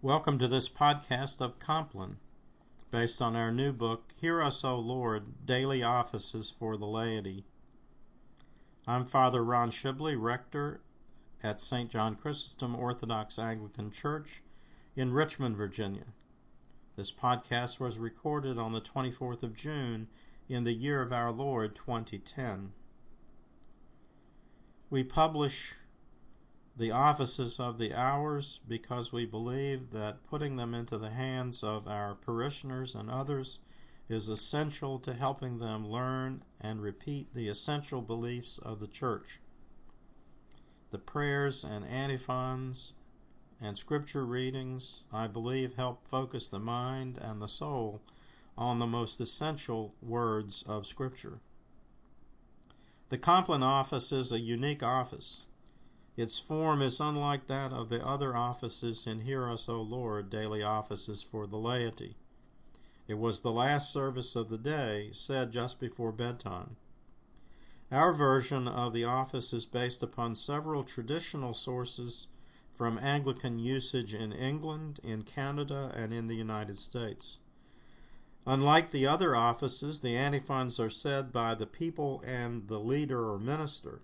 Welcome to this podcast of Compline, based on our new book, Hear Us, O Lord, Daily Offices for the Laity. I'm Father Ron Shibley, Rector at St. John Chrysostom Orthodox Anglican Church in Richmond, Virginia. This podcast was recorded on the 24th of June in the year of our Lord, 2010. We publish the offices of the hours because we believe that putting them into the hands of our parishioners and others is essential to helping them learn and repeat the essential beliefs of the Church. The prayers and antiphons and scripture readings, I believe, help focus the mind and the soul on the most essential words of Scripture. The Compline office is a unique office. Its form is unlike that of the other offices in Hear Us, O Lord, Daily Offices for the Laity. It was the last service of the day, said just before bedtime. Our version of the office is based upon several traditional sources from Anglican usage in England, in Canada, and in the United States. Unlike the other offices, the antiphons are said by the people and the leader or minister.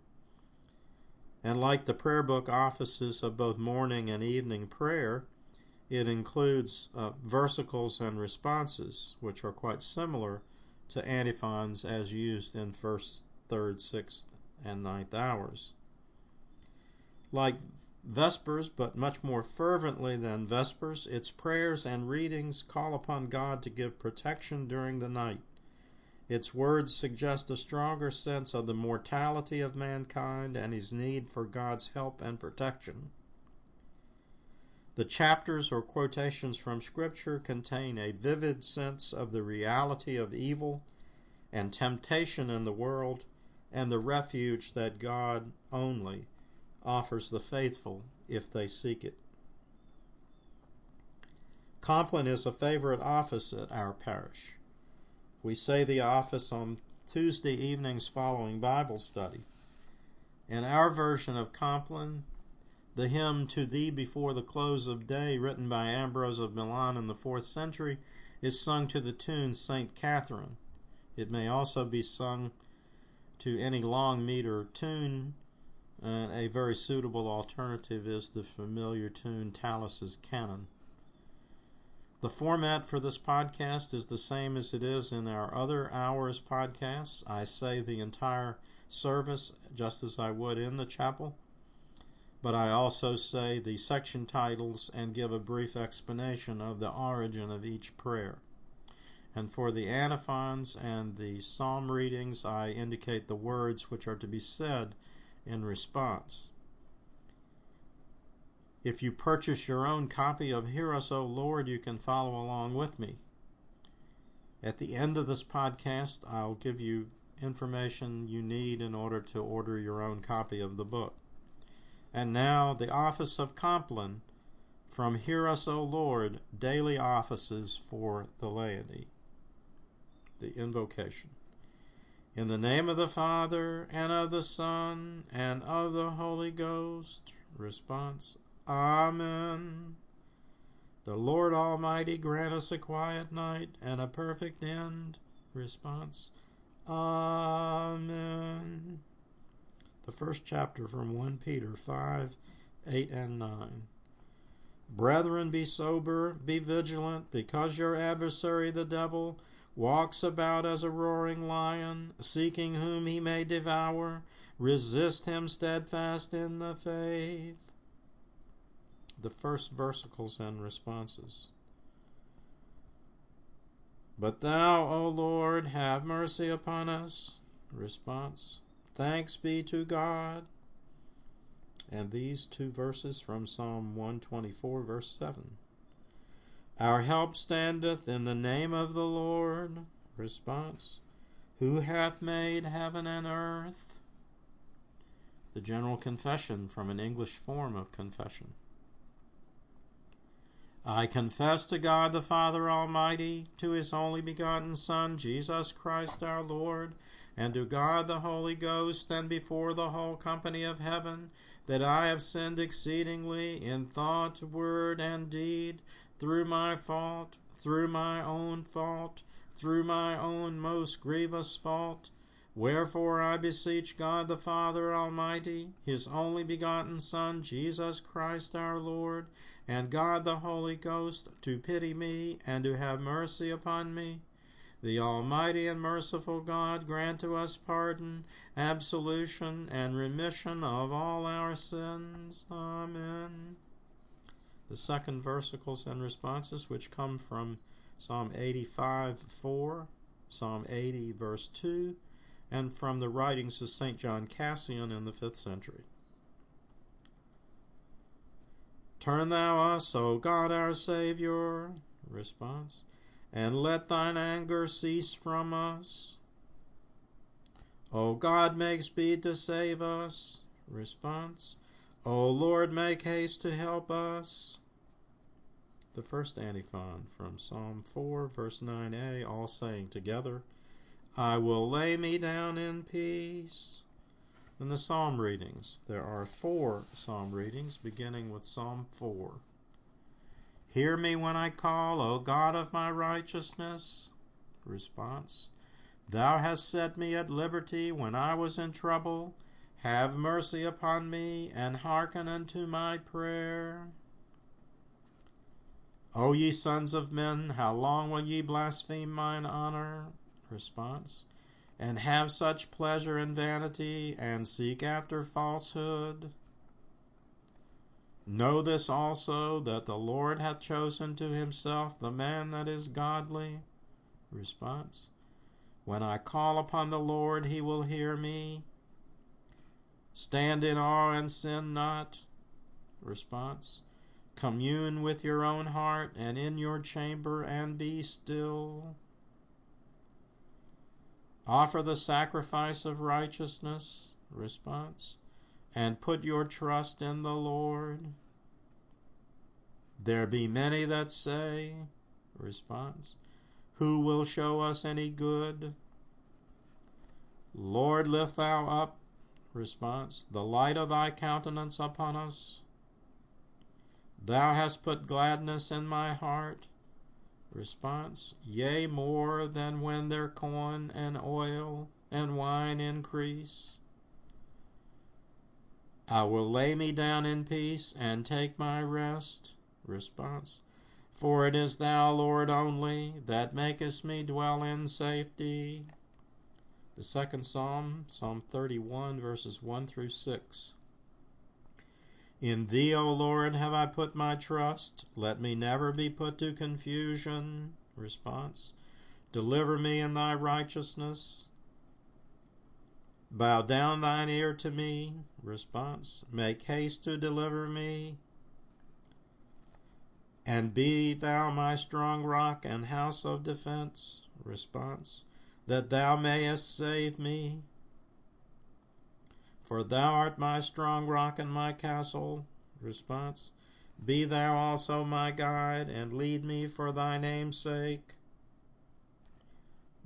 And like the prayer book offices of both morning and evening prayer, it includes versicles and responses, which are quite similar to antiphons as used in first, third, sixth, and ninth hours. Like Vespers, but much more fervently than Vespers, its prayers and readings call upon God to give protection during the night. Its words suggest a stronger sense of the mortality of mankind and his need for God's help and protection. The chapters or quotations from Scripture contain a vivid sense of the reality of evil and temptation in the world and the refuge that God only offers the faithful if they seek it. Compline is a favorite office at our parish. We say the office on Tuesday evenings following Bible study. In our version of Compline, the hymn "To Thee Before the Close of Day," written by Ambrose of Milan in the 4th century, is sung to the tune "St. Catherine." It may also be sung to any long meter tune, and a very suitable alternative is the familiar tune "Tallis's Canon." The format for this podcast is the same as it is in our other hours podcasts. I say the entire service just as I would in the chapel, but I also say the section titles and give a brief explanation of the origin of each prayer. And for the antiphons and the psalm readings, I indicate the words which are to be said in response. If you purchase your own copy of Hear Us, O Lord, you can follow along with me. At the end of this podcast, I'll give you information you need in order to order your own copy of the book. And now, the Office of Compline, from Hear Us, O Lord, Daily Offices for the Laity. The Invocation. In the name of the Father, and of the Son, and of the Holy Ghost. Response. Amen. The Lord Almighty grant us a quiet night and a perfect end. Response. Amen. The first chapter from 1 Peter 5, 8 and 9. Brethren, be sober, be vigilant, because your adversary the devil walks about as a roaring lion, seeking whom he may devour. Resist him steadfast in the faith. The first versicles and responses. But thou, O Lord, have mercy upon us. Response. Thanks be to God. And these two verses from Psalm 124, verse 7. Our help standeth in the name of the Lord. Response. Who hath made heaven and earth. The general confession from an English form of confession. I confess to God the Father Almighty, to his only begotten Son, Jesus Christ our Lord, and to God the Holy Ghost, and before the whole company of heaven, that I have sinned exceedingly in thought, word, and deed, through my fault, through my own fault, through my own most grievous fault. Wherefore I beseech God the Father Almighty, his only begotten Son, Jesus Christ our Lord, and God the Holy Ghost, to pity me and to have mercy upon me. The Almighty and merciful God grant to us pardon, absolution, and remission of all our sins. Amen. The second versicles and responses, which come from Psalm 85:4, Psalm 80, verse 2, and from the writings of Saint John Cassian in the 5th century. Turn thou us, O God our Savior, response, and let thine anger cease from us. O God, make speed to save us, response. O Lord, make haste to help us. The first antiphon from Psalm 4, verse 9a, all saying together, I will lay me down in peace. And the psalm readings. There are 4 psalm readings, beginning with Psalm 4. Hear me when I call, O God of my righteousness. Response. Thou hast set me at liberty when I was in trouble. Have mercy upon me, and hearken unto my prayer. O ye sons of men, how long will ye blaspheme mine honor? Response. And have such pleasure in vanity, and seek after falsehood. Know this also, that the Lord hath chosen to himself the man that is godly. Response. When I call upon the Lord, he will hear me. Stand in awe and sin not. Response. Commune with your own heart, and in your chamber, and be still. Offer the sacrifice of righteousness, response, and put your trust in the Lord. There be many that say, response, who will show us any good? Lord, lift thou up, response, the light of thy countenance upon us. Thou hast put gladness in my heart. Response, yea, more than when their corn and oil and wine increase. I will lay me down in peace and take my rest. Response, for it is thou, Lord, only that makest me dwell in safety. The second psalm, Psalm 31, verses 1 through 6. In thee, O Lord, have I put my trust. Let me never be put to confusion. Response. Deliver me in thy righteousness. Bow down thine ear to me. Response. Make haste to deliver me. And be thou my strong rock and house of defense. Response. That thou mayest save me. For thou art my strong rock and my castle. Response. Be thou also my guide, and lead me for thy name's sake.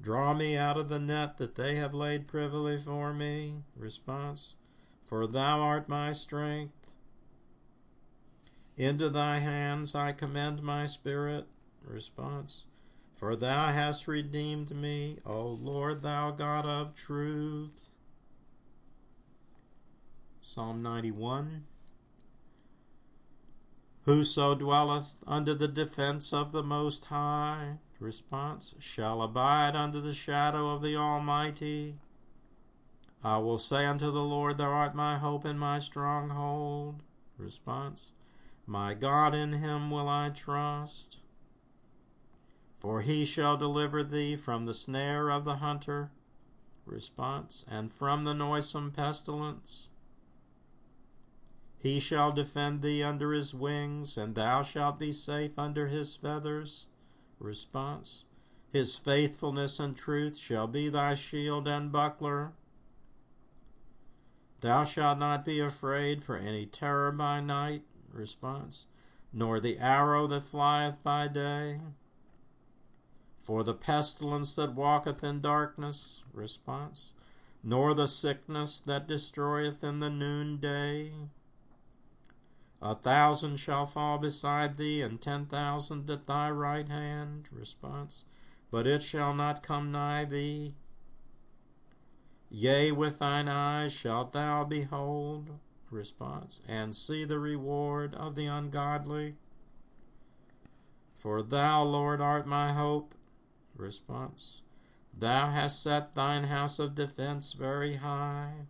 Draw me out of the net that they have laid privily for me. Response. For thou art my strength. Into thy hands I commend my spirit. Response. For thou hast redeemed me, O Lord, thou God of truth. Psalm 91. Whoso dwelleth under the defence of the Most High, response, shall abide under the shadow of the Almighty. I will say unto the Lord, thou art my hope and my stronghold, response, my God, in him will I trust. For he shall deliver thee from the snare of the hunter, response, and from the noisome pestilence. He shall defend thee under his wings, and thou shalt be safe under his feathers. Response. His faithfulness and truth shall be thy shield and buckler. Thou shalt not be afraid for any terror by night. Response. Nor the arrow that flieth by day. For the pestilence that walketh in darkness. Response. Nor the sickness that destroyeth in the noonday. 1,000 shall fall beside thee, and 10,000 at thy right hand. Response, but it shall not come nigh thee. Yea, with thine eyes shalt thou behold. Response, and see the reward of the ungodly. For thou, Lord, art my hope. Response, thou hast set thine house of defense very high.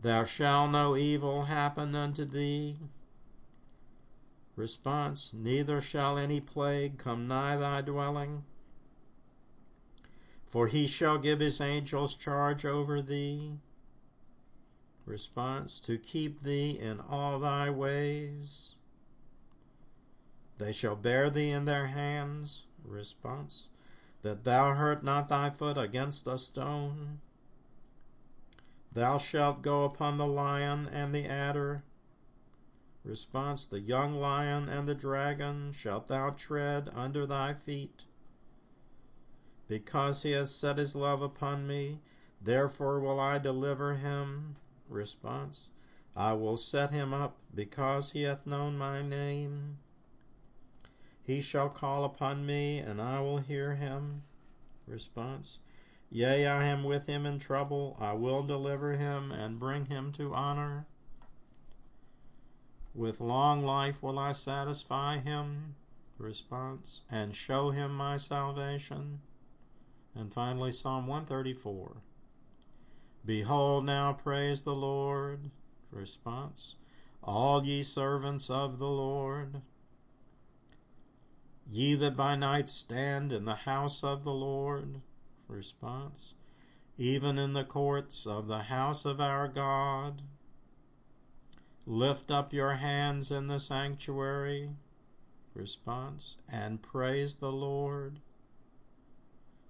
Thou shalt no evil happen unto thee. Response, neither shall any plague come nigh thy dwelling. For he shall give his angels charge over thee. Response, to keep thee in all thy ways. They shall bear thee in their hands. Response, that thou hurt not thy foot against a stone. Thou shalt go upon the lion and the adder. Response, the young lion and the dragon shalt thou tread under thy feet. Because he hath set his love upon me, therefore will I deliver him. Response, I will set him up because he hath known my name. He shall call upon me, and I will hear him. Response, yea, I am with him in trouble. I will deliver him and bring him to honor. With long life will I satisfy him. Response, and show him my salvation. And finally, Psalm 134. Behold, now praise the Lord. Response, all ye servants of the Lord. Ye that by night stand in the house of the Lord. Response, even in the courts of the house of our God. Lift up your hands in the sanctuary. Response, and praise the Lord.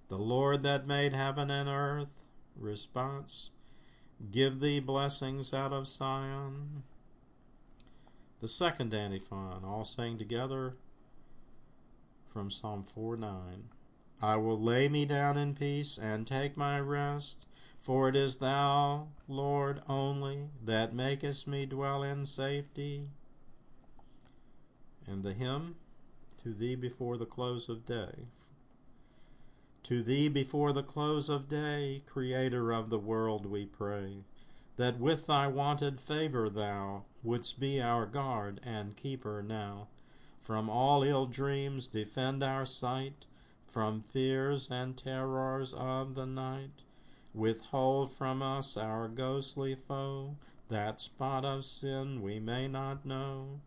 The Lord that made heaven and earth. Response, give thee blessings out of Sion. The second antiphon, all sang together from Psalm 4:9. I will lay me down in peace and take my rest, for it is thou, Lord, only that makest me dwell in safety. And the hymn, To Thee Before the Close of Day. To Thee before the close of day, Creator of the world, we pray, that with Thy wonted favor Thou wouldst be our guard and keeper now. From all ill dreams defend our sight, from fears and terrors of the night. Withhold from us our ghostly foe, that spot of sin we may not know.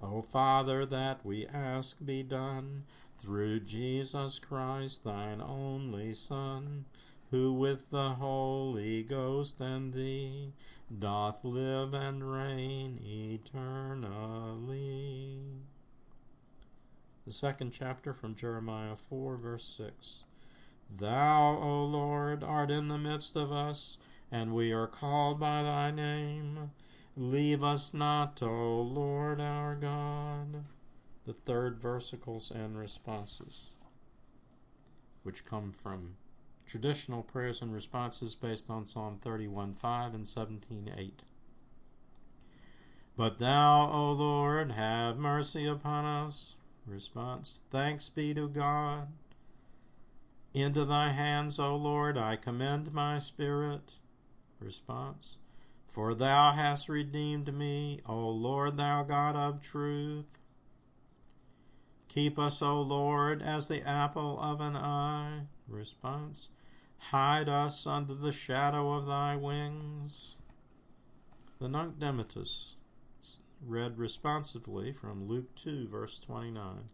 O Father, that we ask be done, through Jesus Christ, thine only Son, who with the Holy Ghost and Thee doth live and reign eternally. The second chapter from Jeremiah 4, verse 6. Thou, O Lord, art in the midst of us, and we are called by thy name. Leave us not, O Lord our God. The third versicles and responses, which come from traditional prayers and responses based on Psalm 31:5 and 17:8. But thou, O Lord, have mercy upon us. Response, thanks be to God. Into thy hands, O Lord, I commend my spirit. Response, for thou hast redeemed me, O Lord, thou God of truth. Keep us, O Lord, as the apple of an eye. Response, hide us under the shadow of thy wings. The Nunc Dimittis, read responsively from Luke 2, verse 29.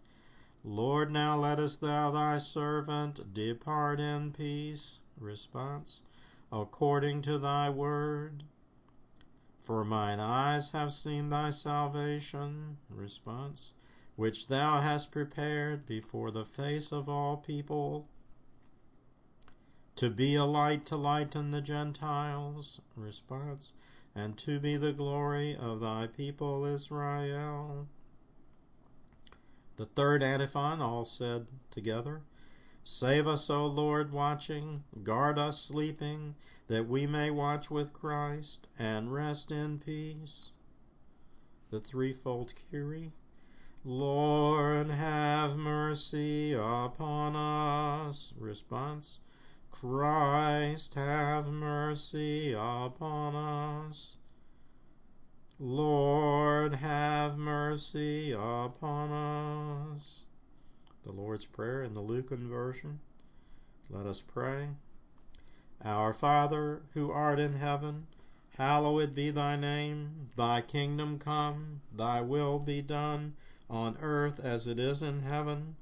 Lord, now lettest thou thy servant depart in peace. Response, according to thy word. For mine eyes have seen thy salvation. Response, which thou hast prepared before the face of all people, to be a light to lighten the Gentiles. Response, and to be the glory of thy people Israel. The third antiphon, all said together. Save us, O Lord, watching, guard us sleeping, that we may watch with Christ and rest in peace. the threefold Kyrie. Lord, have mercy upon us. Response, Christ, have mercy upon us. Lord, have mercy upon us. The Lord's Prayer in the Lucan version. Let us pray. Our Father, who art in heaven, hallowed be thy name. Thy kingdom come, thy will be done, on earth as it is in heaven.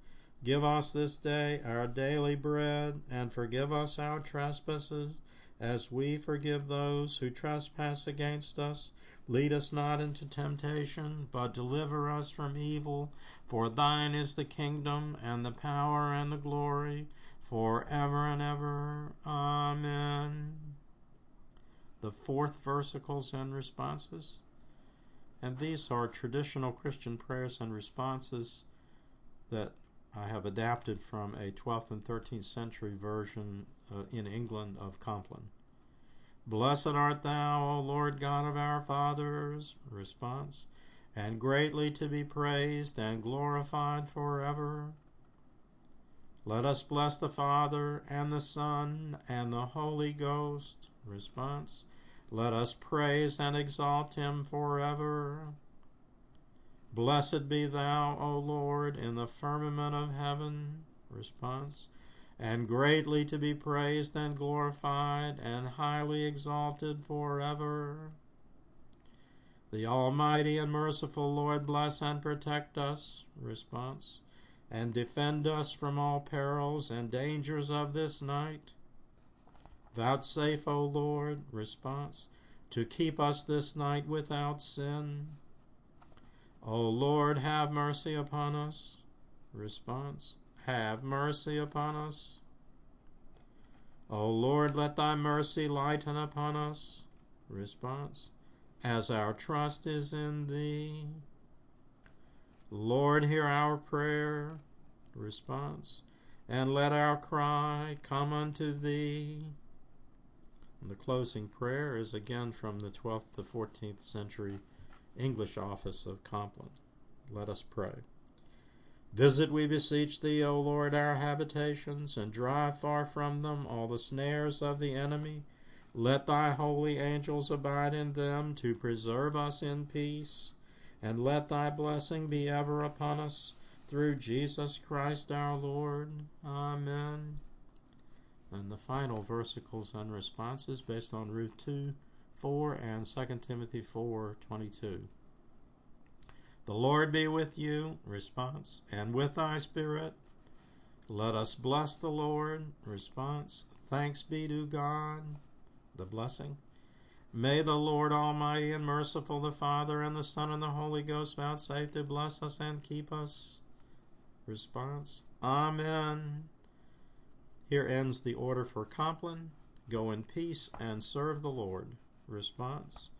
Give us this day our daily bread, and forgive us our trespasses, as we forgive those who trespass against us. Lead us not into temptation, but deliver us from evil. For thine is the kingdom, and the power, and the glory, forever and ever. Amen. The fourth versicles and responses. And these are traditional Christian prayers and responses that I have adapted from a 12th and 13th century version in England of Compline. Blessed art thou, O Lord God of our fathers, response, and greatly to be praised and glorified forever. Let us bless the Father and the Son and the Holy Ghost, response. Let us praise and exalt him forever. Blessed be thou, O Lord, in the firmament of heaven, response, and greatly to be praised and glorified and highly exalted forever. The Almighty and merciful Lord bless and protect us, response, and defend us from all perils and dangers of this night. Vouchsafe, O Lord, response, to keep us this night without sin. O Lord, have mercy upon us, response, have mercy upon us. O Lord, let thy mercy lighten upon us, response, as our trust is in thee. Lord, hear our prayer, response, and let our cry come unto thee. And the closing prayer is again from the 12th to 14th century English office of Compline. Let us pray. Visit, we beseech thee, O Lord, our habitations, and drive far from them all the snares of the enemy. Let thy holy angels abide in them to preserve us in peace, and let thy blessing be ever upon us, through Jesus Christ our Lord. Amen. And the final versicles and responses based on Ruth 2:4 and 2 Timothy 4:22. The Lord be with you, response, and with thy spirit. Let us bless the Lord, response, thanks be to God, the blessing. May the Lord Almighty and merciful, the Father and the Son and the Holy Ghost, vouchsafe to bless us and keep us, response, Amen. Here ends the order for Compline. Go in peace and serve the Lord. Response,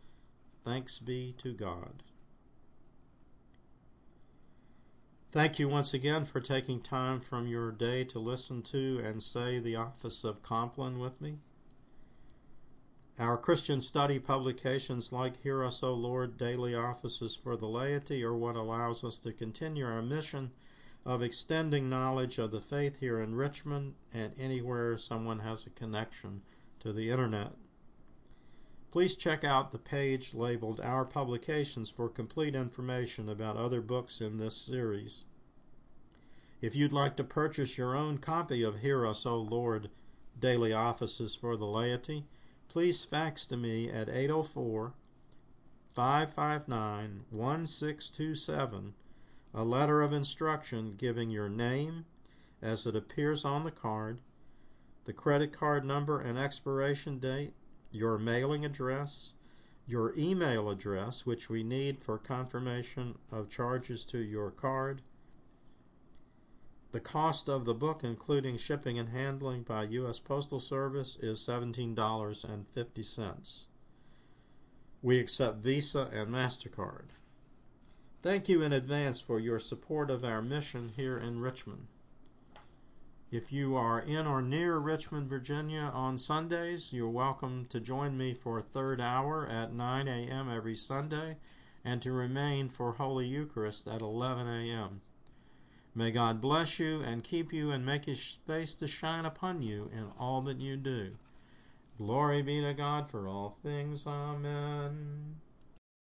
thanks be to God. Thank you once again for taking time from your day to listen to and say the office of Compline with me. Our Christian study publications like Hear Us, O Lord, Daily Offices for the Laity are what allows us to continue our mission of extending knowledge of the faith here in Richmond and anywhere someone has a connection to the internet. Please check out the page labeled Our Publications for complete information about other books in this series. If you'd like to purchase your own copy of Hear Us, O Lord, Daily Offices for the Laity, please fax to me at 804-559-1627 a letter of instruction giving your name as it appears on the card, the credit card number and expiration date, your mailing address, your email address, which we need for confirmation of charges to your card, the cost of the book, including shipping and handling by U.S. Postal Service, is $17.50. We accept Visa and MasterCard. Thank you in advance for your support of our mission here in Richmond. If you are in or near Richmond, Virginia on Sundays, you're welcome to join me for a third hour at 9 a.m. every Sunday and to remain for Holy Eucharist at 11 a.m. May God bless you and keep you and make His face to shine upon you in all that you do. Glory be to God for all things. Amen.